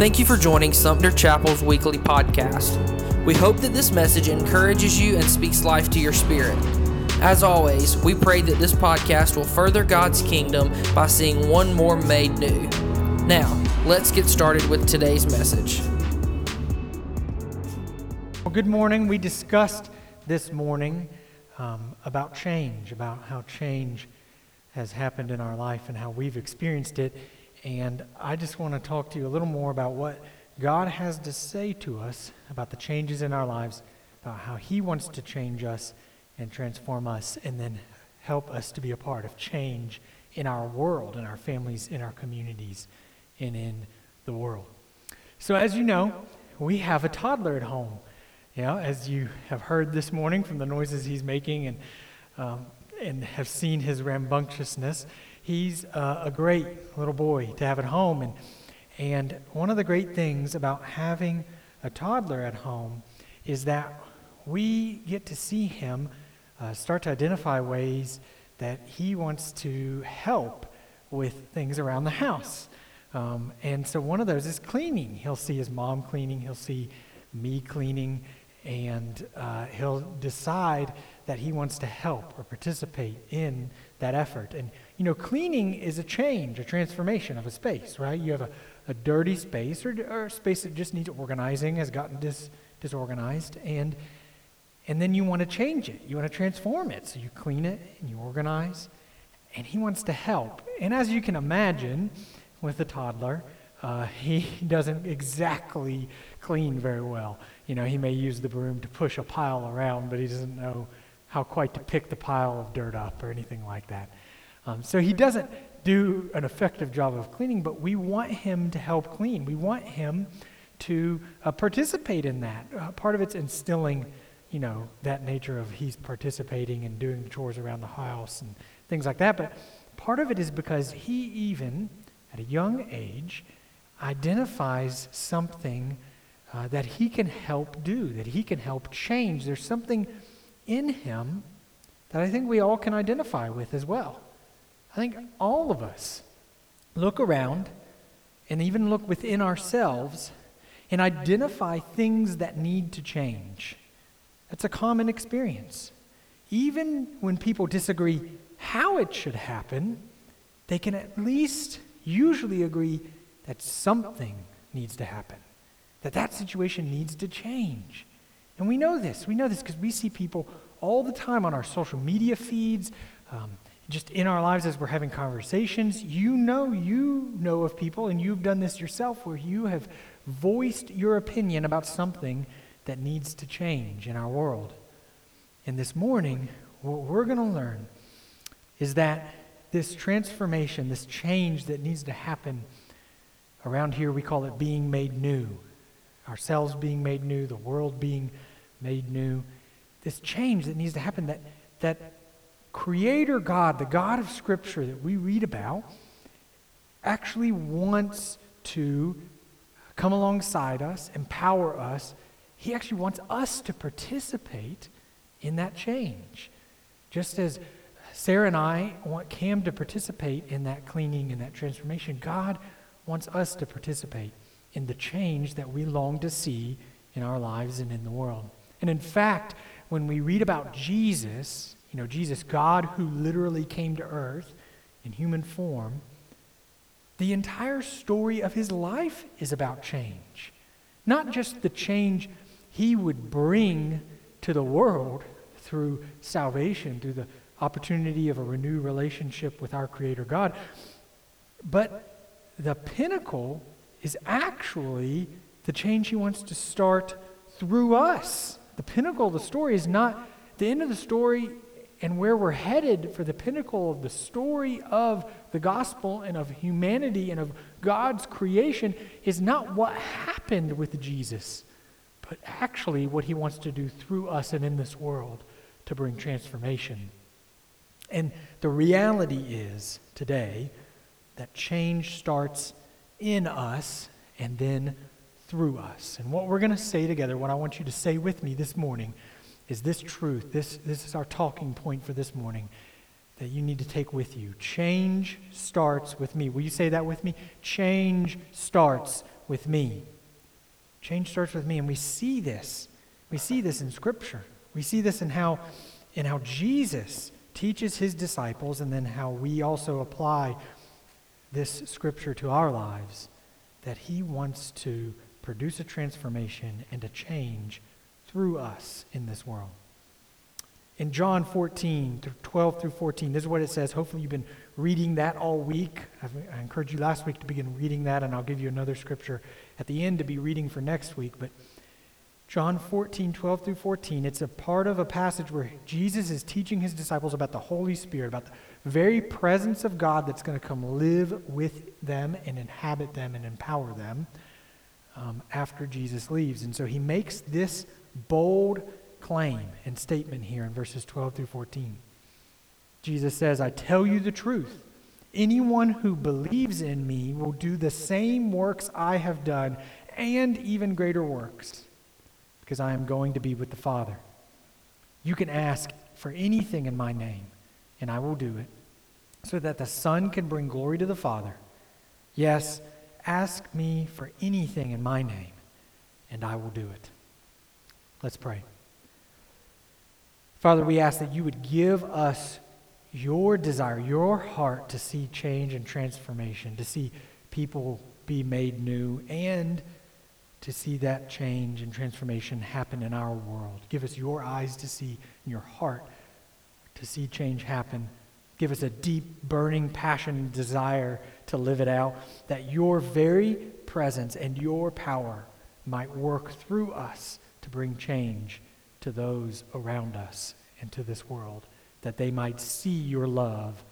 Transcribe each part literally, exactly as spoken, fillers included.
Thank you for joining Sumpter Chapel's weekly podcast. We hope that this message encourages you and speaks life to your spirit. As always, we pray that this podcast will further God's kingdom by seeing one more made new. Now, let's get started with today's message. Well, good morning. We discussed this morning um, about change, about how change has happened in our life and how we've experienced it. And I just want to talk to you a little more about what God has to say to us about the changes in our lives, about how He wants to change us and transform us, and then help us to be a part of change in our world, in our families, in our communities, and in the world. So as you know, we have a toddler at home. You know, as you have heard this morning from the noises he's making and um, and have seen his rambunctiousness, he's uh, a great little boy to have at home. And and one of the great things about having a toddler at home is that we get to see him uh, start to identify ways that he wants to help with things around the house. Um, and so one of those is cleaning. He'll see his mom cleaning, he'll see me cleaning, and uh, he'll decide that he wants to help or participate in that effort. And, you know, cleaning is a change, a transformation of a space, right? You have a, a dirty space or, or a space that just needs organizing, has gotten dis, disorganized, and and then you want to change it. You want to transform it. So you clean it and you organize, and he wants to help. And as you can imagine, with a toddler, Uh, he doesn't exactly clean very well. You know, he may use the broom to push a pile around, but he doesn't know how quite to pick the pile of dirt up or anything like that. Um, so he doesn't do an effective job of cleaning, but we want him to help clean. We want him to uh, participate in that. Uh, part of it's instilling, you know, that nature of he's participating and doing chores around the house and things like that. But part of it is because he, even at a young age, identifies something uh, that he can help do, that he can help change. There's something in him that I think we all can identify with as well. I think all of us look around and even look within ourselves and identify things that need to change. That's a common experience. Even when people disagree how it should happen, they can at least usually agree that something needs to happen, that that situation needs to change. And we know this. We know this because we see people all the time on our social media feeds, um, just in our lives as we're having conversations. You know, you know of people, and you've done this yourself, where you have voiced your opinion about something that needs to change in our world. And this morning, what we're going to learn is that this transformation, this change that needs to happen around here, we call it being made new. Ourselves being made new, the world being made new. This change that needs to happen, that that Creator God, the God of Scripture that we read about, actually wants to come alongside us, empower us. He actually wants us to participate in that change. Just as Sarah and I want Cam to participate in that cleaning and that transformation, God wants us to participate in the change that we long to see in our lives and in the world. And in fact, when we read about Jesus, you know, Jesus, God who literally came to earth in human form, the entire story of his life is about change. Not just the change he would bring to the world through salvation, through the opportunity of a renewed relationship with our Creator God, but the pinnacle is actually the change he wants to start through us. The pinnacle of the story is not the end of the story and where we're headed, for the pinnacle of the story of the gospel and of humanity and of God's creation is not what happened with Jesus, but actually what he wants to do through us and in this world to bring transformation. And the reality is today that change starts in us and then through us. And what we're going to say together, what I want you to say with me this morning, is this truth. This, this is our talking point for this morning that you need to take with you. Change starts with me. Will you say that with me? Change starts with me. Change starts with me, and we see this. We see this in Scripture. We see this in how, in how Jesus teaches his disciples, and then how we also apply this Scripture to our lives, that he wants to produce a transformation and a change through us in this world. In John fourteen, twelve through fourteen, this is what it says. Hopefully you've been reading that all week. I've, I encouraged you last week to begin reading that, and I'll give you another scripture at the end to be reading for next week. But John fourteen, twelve through fourteen, it's a part of a passage where Jesus is teaching his disciples about the Holy Spirit, about the very presence of God that's going to come live with them and inhabit them and empower them um, after Jesus leaves. And so he makes this bold claim and statement here in verses twelve through fourteen. Jesus says, "I tell you the truth. Anyone who believes in me will do the same works I have done, and even greater works, because I am going to be with the Father. You can ask for anything in my name, and I will do it, so that the Son can bring glory to the Father. Yes, ask me for anything in my name, and I will do it." Let's pray. Father, we ask that you would give us your desire, your heart to see change and transformation, to see people be made new, and to see that change and transformation happen in our world. Give us your eyes to see and your heart to see change happen. Give us a deep, burning passion and desire to live it out, that your very presence and your power might work through us to bring change to those around us and to this world, that they might see your love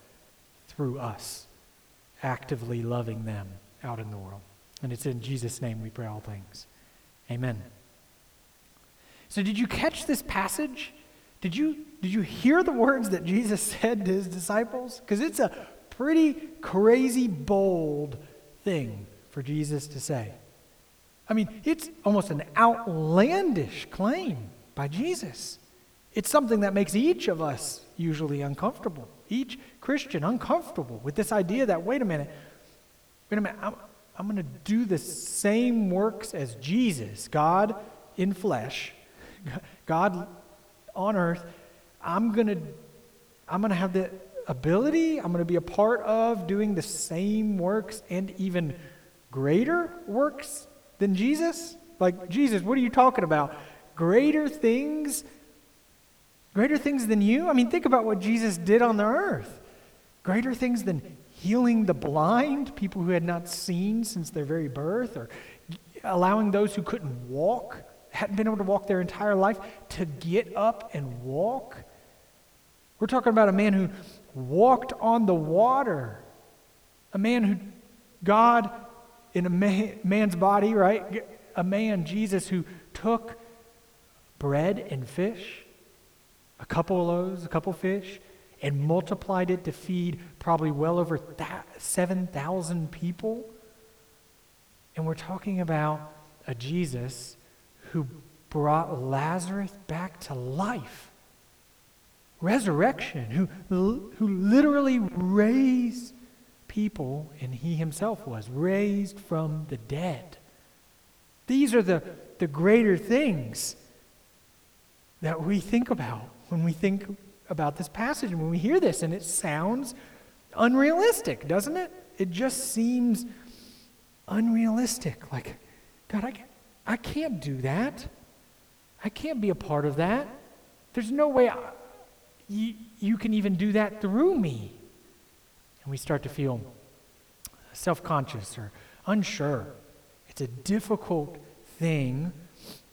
through us, actively loving them out in the world. And it's in Jesus' name we pray all things. Amen. So did you catch this passage? Did you, did you hear the words that Jesus said to his disciples? Because it's a pretty crazy, bold thing for Jesus to say. I mean, it's almost an outlandish claim by Jesus. It's something that makes each of us usually uncomfortable, each Christian uncomfortable with this idea that, wait a minute, wait a minute, I'm, I'm going to do the same works as Jesus, God in flesh, God on earth. I'm going to, I'm going to have the ability, I'm going to be a part of doing the same works and even greater works than Jesus? Like, Jesus, what are you talking about? Greater things, greater things than you? I mean, think about what Jesus did on the earth. Greater things than healing the blind, people who had not seen since their very birth, or allowing those who couldn't walk, hadn't been able to walk their entire life, to get up and walk. We're talking about a man who walked on the water, a man who, God in a man, man's body, right? A man, Jesus, who took bread and fish, a couple of loaves, a couple fish, and multiplied it to feed probably well over seven thousand people. And we're talking about a Jesus who brought Lazarus back to life, resurrection, who, who literally raised people, and he himself was raised from the dead. These are the, the greater things that we think about when we think about this passage and when we hear this, and it sounds unrealistic, doesn't it? It just seems unrealistic. Like, God, I can't, I can't do that. I can't be a part of that. There's no way I, you, you can even do that through me. And we start to feel self-conscious or unsure. It's a difficult thing.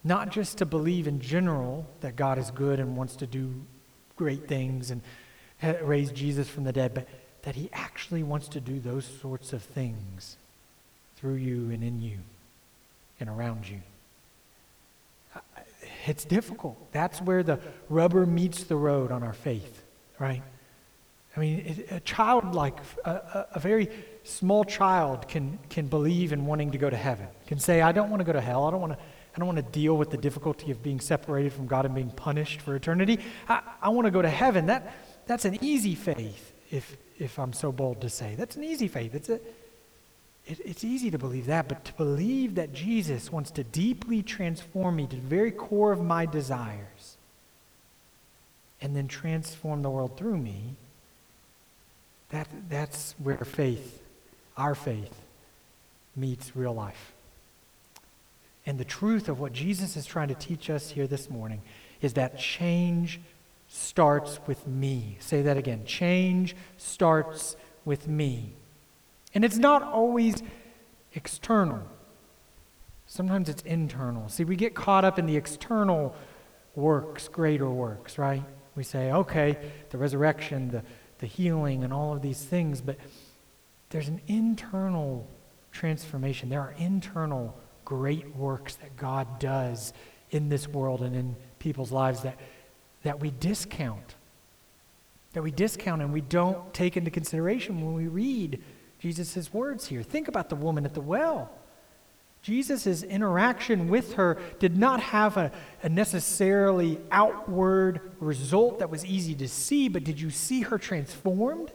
Not just to believe in general that God is good and wants to do great things and raise Jesus from the dead, but that he actually wants to do those sorts of things through you and in you and around you. It's difficult. That's where the rubber meets the road on our faith, right? I mean, a child like, a, a very small child can, can believe in wanting to go to heaven, can say, I don't want to go to hell, I don't want to I don't want to deal with the difficulty of being separated from God and being punished for eternity. I, I want to go to heaven. That that's an easy faith, if if I'm so bold to say. That's an easy faith. It's a it, it's easy to believe that, but to believe that Jesus wants to deeply transform me to the very core of my desires and then transform the world through me, that that's where faith, our faith, meets real life. And the truth of what Jesus is trying to teach us here this morning is that change starts with me. Say that again. Change starts with me. And it's not always external. Sometimes it's internal. See, we get caught up in the external works, greater works, right? We say, okay, the resurrection, the, the healing, and all of these things, but there's an internal transformation. There are internal great works that God does in this world and in people's lives that, that we discount, that we discount and we don't take into consideration when we read Jesus' words here. Think about the woman at the well. Jesus' interaction with her did not have a, a necessarily outward result that was easy to see, but did you see her transformed?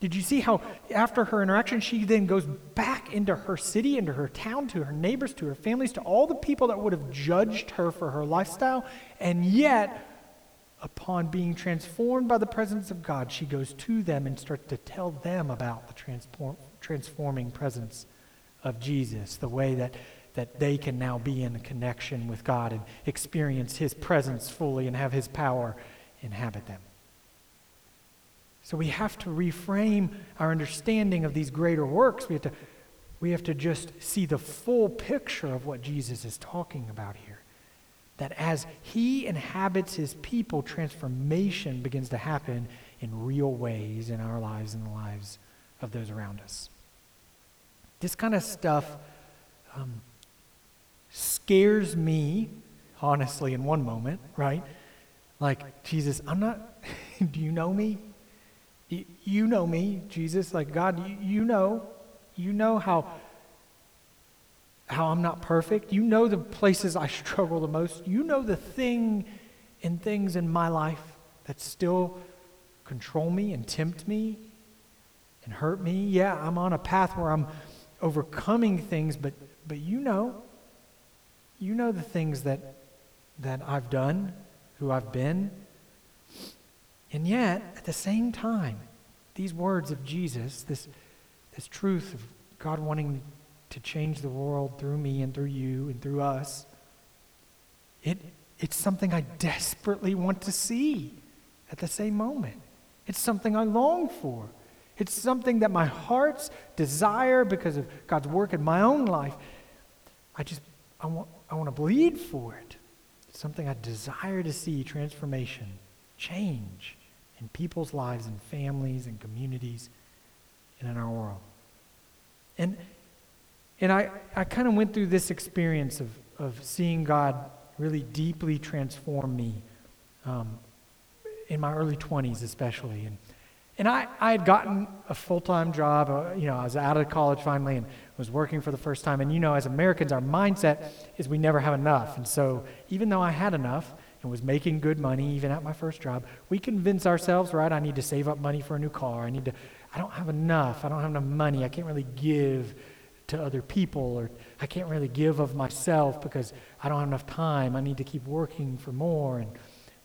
Did you see how after her interaction, she then goes back into her city, into her town, to her neighbors, to her families, to all the people that would have judged her for her lifestyle, and yet, upon being transformed by the presence of God, she goes to them and starts to tell them about the transform, transforming presence of Jesus, the way that, that they can now be in connection with God and experience His presence fully and have His power inhabit them. So we have to reframe our understanding of these greater works. We have to, we have to just see the full picture of what Jesus is talking about here. That as He inhabits His people, transformation begins to happen in real ways in our lives and the lives of those around us. This kind of stuff um, scares me, honestly, in one moment, right? Like, Jesus, I'm not, do you know me? You know me, Jesus, like God, you, you know, you know how, how I'm not perfect. You know the places I struggle the most. You know the thing and things in my life that still control me and tempt me and hurt me. Yeah, I'm on a path where I'm overcoming things, but, but you know, you know the things that, that I've done, who I've been. And yet, at the same time, these words of Jesus, this, this truth of God wanting to change the world through me and through you and through us, it, it's something I desperately want to see at the same moment. It's something I long for. It's something that my heart's desire, because of God's work in my own life, I just, I want, I want to bleed for it. It's something I desire to see, transformation, change in people's lives and families and communities and in our world. And and I, I kind of went through this experience of, of seeing God really deeply transform me um, in my early twenties especially. And and I, I had gotten a full-time job. Uh, you know, I was out of college finally and was working for the first time. And you know, as Americans, our mindset is we never have enough. And so even though I had enough, and was making good money even at my first job, we convince ourselves, right, I need to save up money for a new car. I need to, I don't have enough. I don't have enough money. I can't really give to other people, or I can't really give of myself because I don't have enough time. I need to keep working for more. And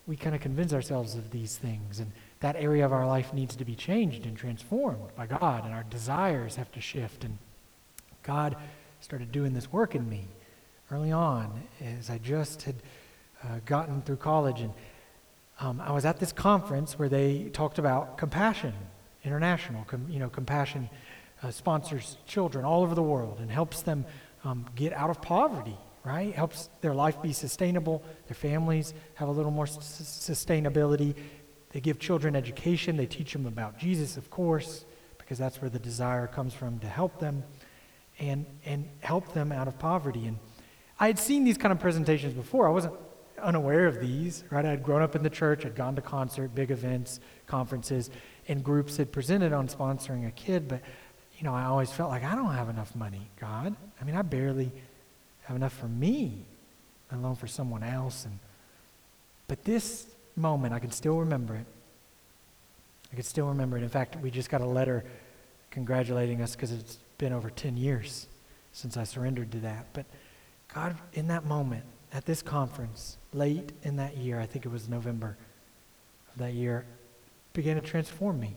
we kind of convince ourselves of these things. And that area of our life needs to be changed and transformed by God, and our desires have to shift. And God started doing this work in me early on as I just had Uh, gotten through college, and um, I was at this conference where they talked about Compassion International. Com- you know, Compassion uh, sponsors children all over the world and helps them um, get out of poverty, right? Helps their life be sustainable, their families have a little more s- sustainability. They give children education. They teach them about Jesus, of course, because that's where the desire comes from, to help them and and help them out of poverty. And I had seen these kind of presentations before. I wasn't unaware of these, right? I had grown up in the church, I'd gone to concert, big events, conferences, and groups had presented on sponsoring a kid, but, you know, I always felt like I don't have enough money, God. I mean, I barely have enough for me, let alone for someone else. And but this moment, I can still remember it. I can still remember it. In fact, we just got a letter congratulating us because it's been over ten years since I surrendered to that. But God, in that moment, at this conference, late in that year, I think it was November of that year, began to transform me,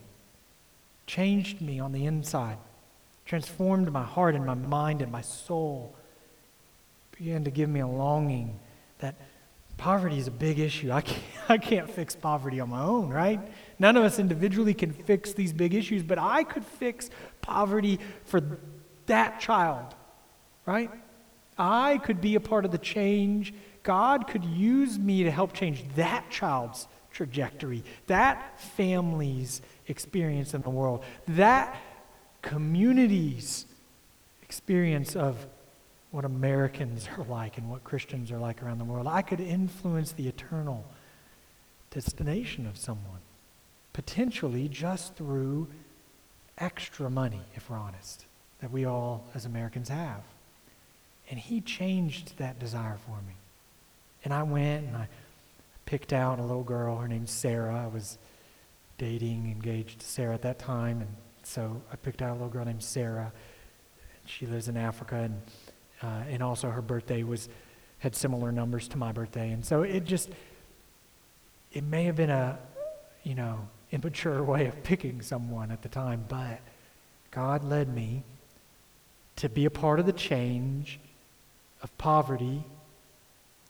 changed me on the inside, transformed my heart and my mind and my soul, began to give me a longing that poverty is a big issue. I can't, I can't fix poverty on my own, right? None of us individually can fix these big issues, but I could fix poverty for that child, right? I could be a part of the change. God could use me to help change that child's trajectory, that family's experience in the world, that community's experience of what Americans are like and what Christians are like around the world. I could influence the eternal destination of someone, potentially just through extra money, if we're honest, that we all as Americans have. And he changed that desire for me. And I went and I picked out a little girl, her name's Sarah. I was dating, engaged to Sarah at that time, and so I picked out a little girl named Sarah. She lives in Africa, and Uh, and also her birthday was had similar numbers to my birthday. And so it just, it may have been a, you know, immature way of picking someone at the time, but God led me to be a part of the change of poverty,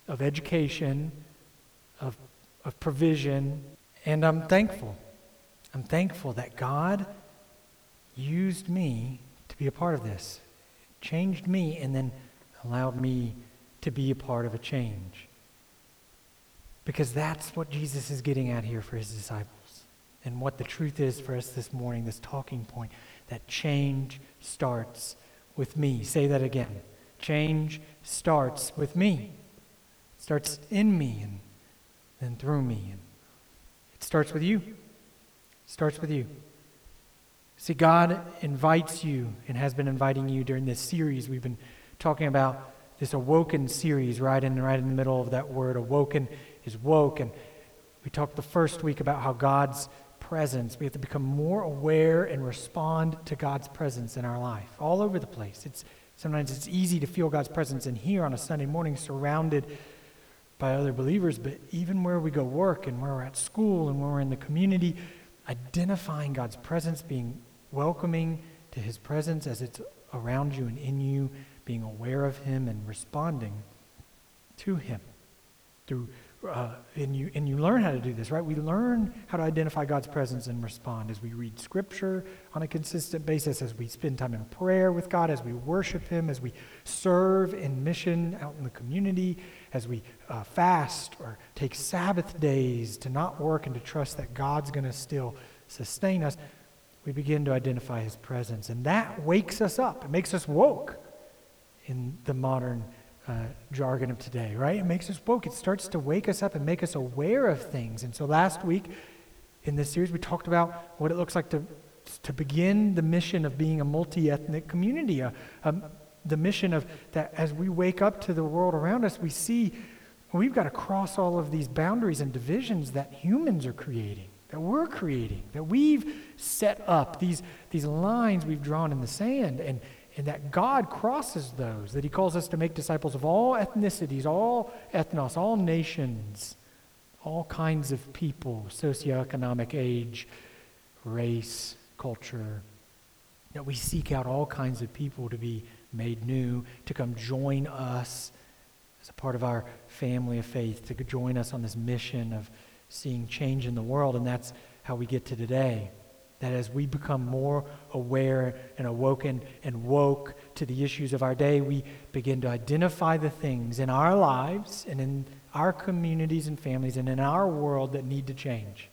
of education, of, of provision. And I'm thankful. I'm thankful that God used me to be a part of this. Changed me and then allowed me to be a part of a change. Because that's what Jesus is getting at here for his disciples. And what the truth is for us this morning, this talking point, that change starts with me. Say that again. Change starts with me. It starts in me and then through me. And it starts with you. It starts with you. See, God invites you and has been inviting you during this series. We've been talking about this Awoken series, right in, right in the middle of that word. Awoken is woke. And we talked the first week about how God's presence, we have to become more aware and respond to God's presence in our life, all over the place. It's sometimes it's easy to feel God's presence in here on a Sunday morning surrounded by other believers, but even where we go work and where we're at school and where we're in the community, identifying God's presence, being welcoming to his presence as it's around you and in you, being aware of him and responding to him. Through uh, and you and you learn how to do this, right? We learn how to identify God's presence and respond as we read Scripture on a consistent basis, as we spend time in prayer with God, as we worship him, as we serve in mission out in the community, as we uh, fast or take Sabbath days to not work and to trust that God's going to still sustain us. We begin to identify his presence, and that wakes us up. It makes us woke in the modern uh, jargon of today, right? It makes us woke. It starts to wake us up and make us aware of things. And so last week in this series, we talked about what it looks like to to begin the mission of being a multi-ethnic community, a, a, the mission of that as we wake up to the world around us, we see we've got to cross all of these boundaries and divisions that humans are creating, that we're creating, that we've set up, these these lines we've drawn in the sand, and and that God crosses those, that he calls us to make disciples of all ethnicities, all ethnos, all nations, all kinds of people, socioeconomic, age, race, culture, that we seek out all kinds of people to be made new, to come join us as a part of our family of faith, to join us on this mission of seeing change in the world. And that's how we get to today. That as we become more aware and awoken and woke to the issues of our day, we begin to identify the things in our lives and in our communities and families and in our world that need to change.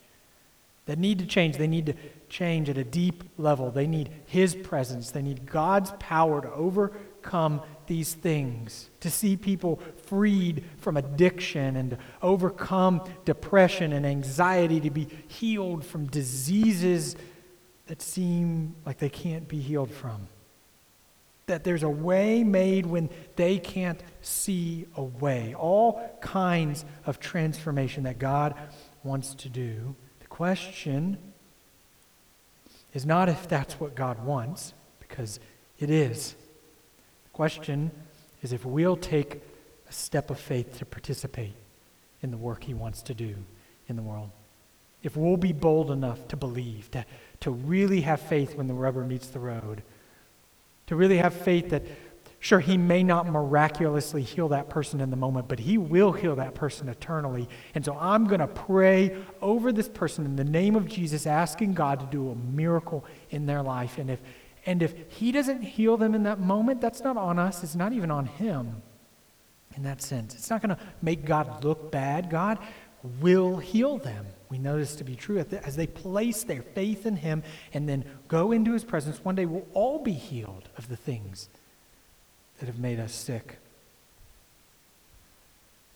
That need to change. They need to change at a deep level. They need his presence. They need God's power to overcome these things, to see people freed from addiction and to overcome depression and anxiety, to be healed from diseases that seem like they can't be healed from. That there's a way made when they can't see a way. All kinds of transformation that God wants to do. The question is not if that's what God wants, because It is. The question is if we'll take a step of faith to participate in the work he wants to do in the world. If we'll be bold enough to believe, to, to really have faith when the rubber meets the road, to really have faith that, sure, he may not miraculously heal that person in the moment, but he will heal that person eternally. And so I'm going to pray over this person in the name of Jesus, asking God to do a miracle in their life. And if and if he doesn't heal them in that moment, that's not on us. It's not even on him in that sense. It's not going to make God look bad. God will heal them. We know this to be true. As they place their faith in him and then go into his presence, one day we'll all be healed of the things that have made us sick.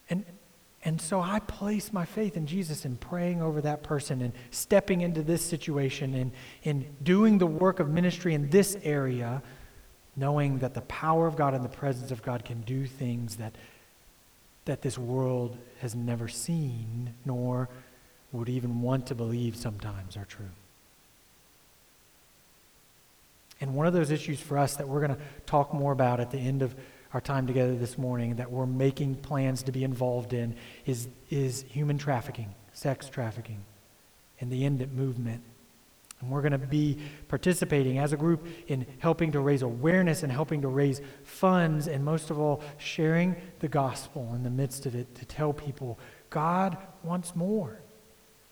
And and so I place my faith in Jesus in praying over that person and stepping into this situation and in doing the work of ministry in this area, knowing that the power of God and the presence of God can do things that that this world has never seen nor would even want to believe sometimes are true. And one of those issues for us that we're going to talk more about at the end of our time together this morning that we're making plans to be involved in is, is human trafficking, sex trafficking, and the End It movement. And we're going to be participating as a group in helping to raise awareness and helping to raise funds and most of all sharing the gospel in the midst of it to tell people God wants more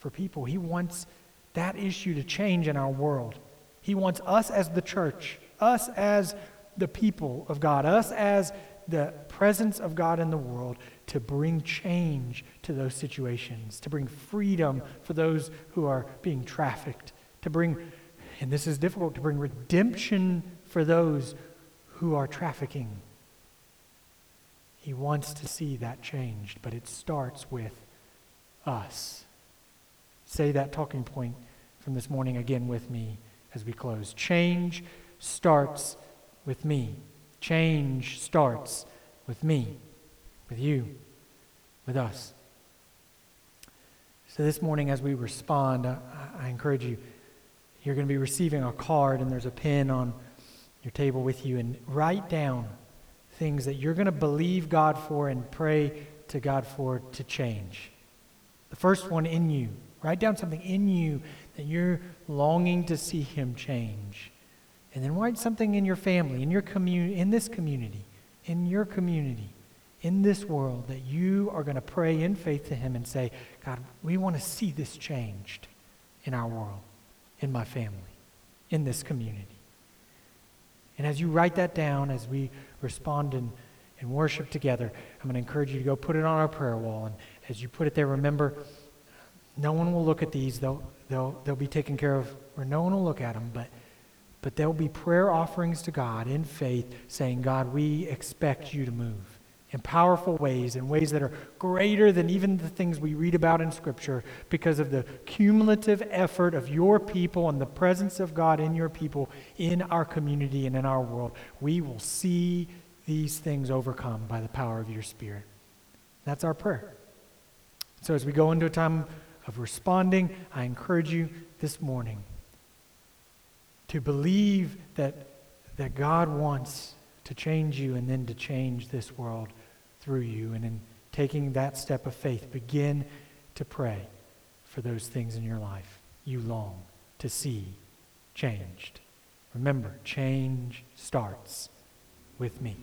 for people. He wants that issue to change in our world. He wants us as the church, us as the people of God, us as the presence of God in the world to bring change to those situations, to bring freedom for those who are being trafficked, to bring, and this is difficult, to bring redemption for those who are trafficking. He wants to see that changed, but it starts with us. Say that talking point from this morning again with me. As we close, change starts with me. Change starts with me, with you, with us. So this morning as we respond, I, I encourage you, you're going to be receiving a card and there's a pen on your table with you, and write down things that you're going to believe God for and pray to God for to change. The first one in you, write down something in you that you're longing to see him change. And then write something in your family, in your community, in this community, in your community, in this world that you are going to pray in faith to him and say, God, we want to see this changed in our world, in my family, in this community. And as you write that down, as we respond in, in worship together, I'm going to encourage you to go put it on our prayer wall. And as you put it there, remember, no one will look at these, though. They'll, they'll be taken care of, or no one will look at them, but, but there'll be prayer offerings to God in faith saying, God, we expect you to move in powerful ways, in ways that are greater than even the things we read about in Scripture because of the cumulative effort of your people and the presence of God in your people, in our community and in our world. We will see these things overcome by the power of your Spirit. That's our prayer. So as we go into a time of responding, I encourage you this morning to believe that that God wants to change you and then to change this world through you. And in taking that step of faith, begin to pray for those things in your life you long to see changed. Remember, change starts with me.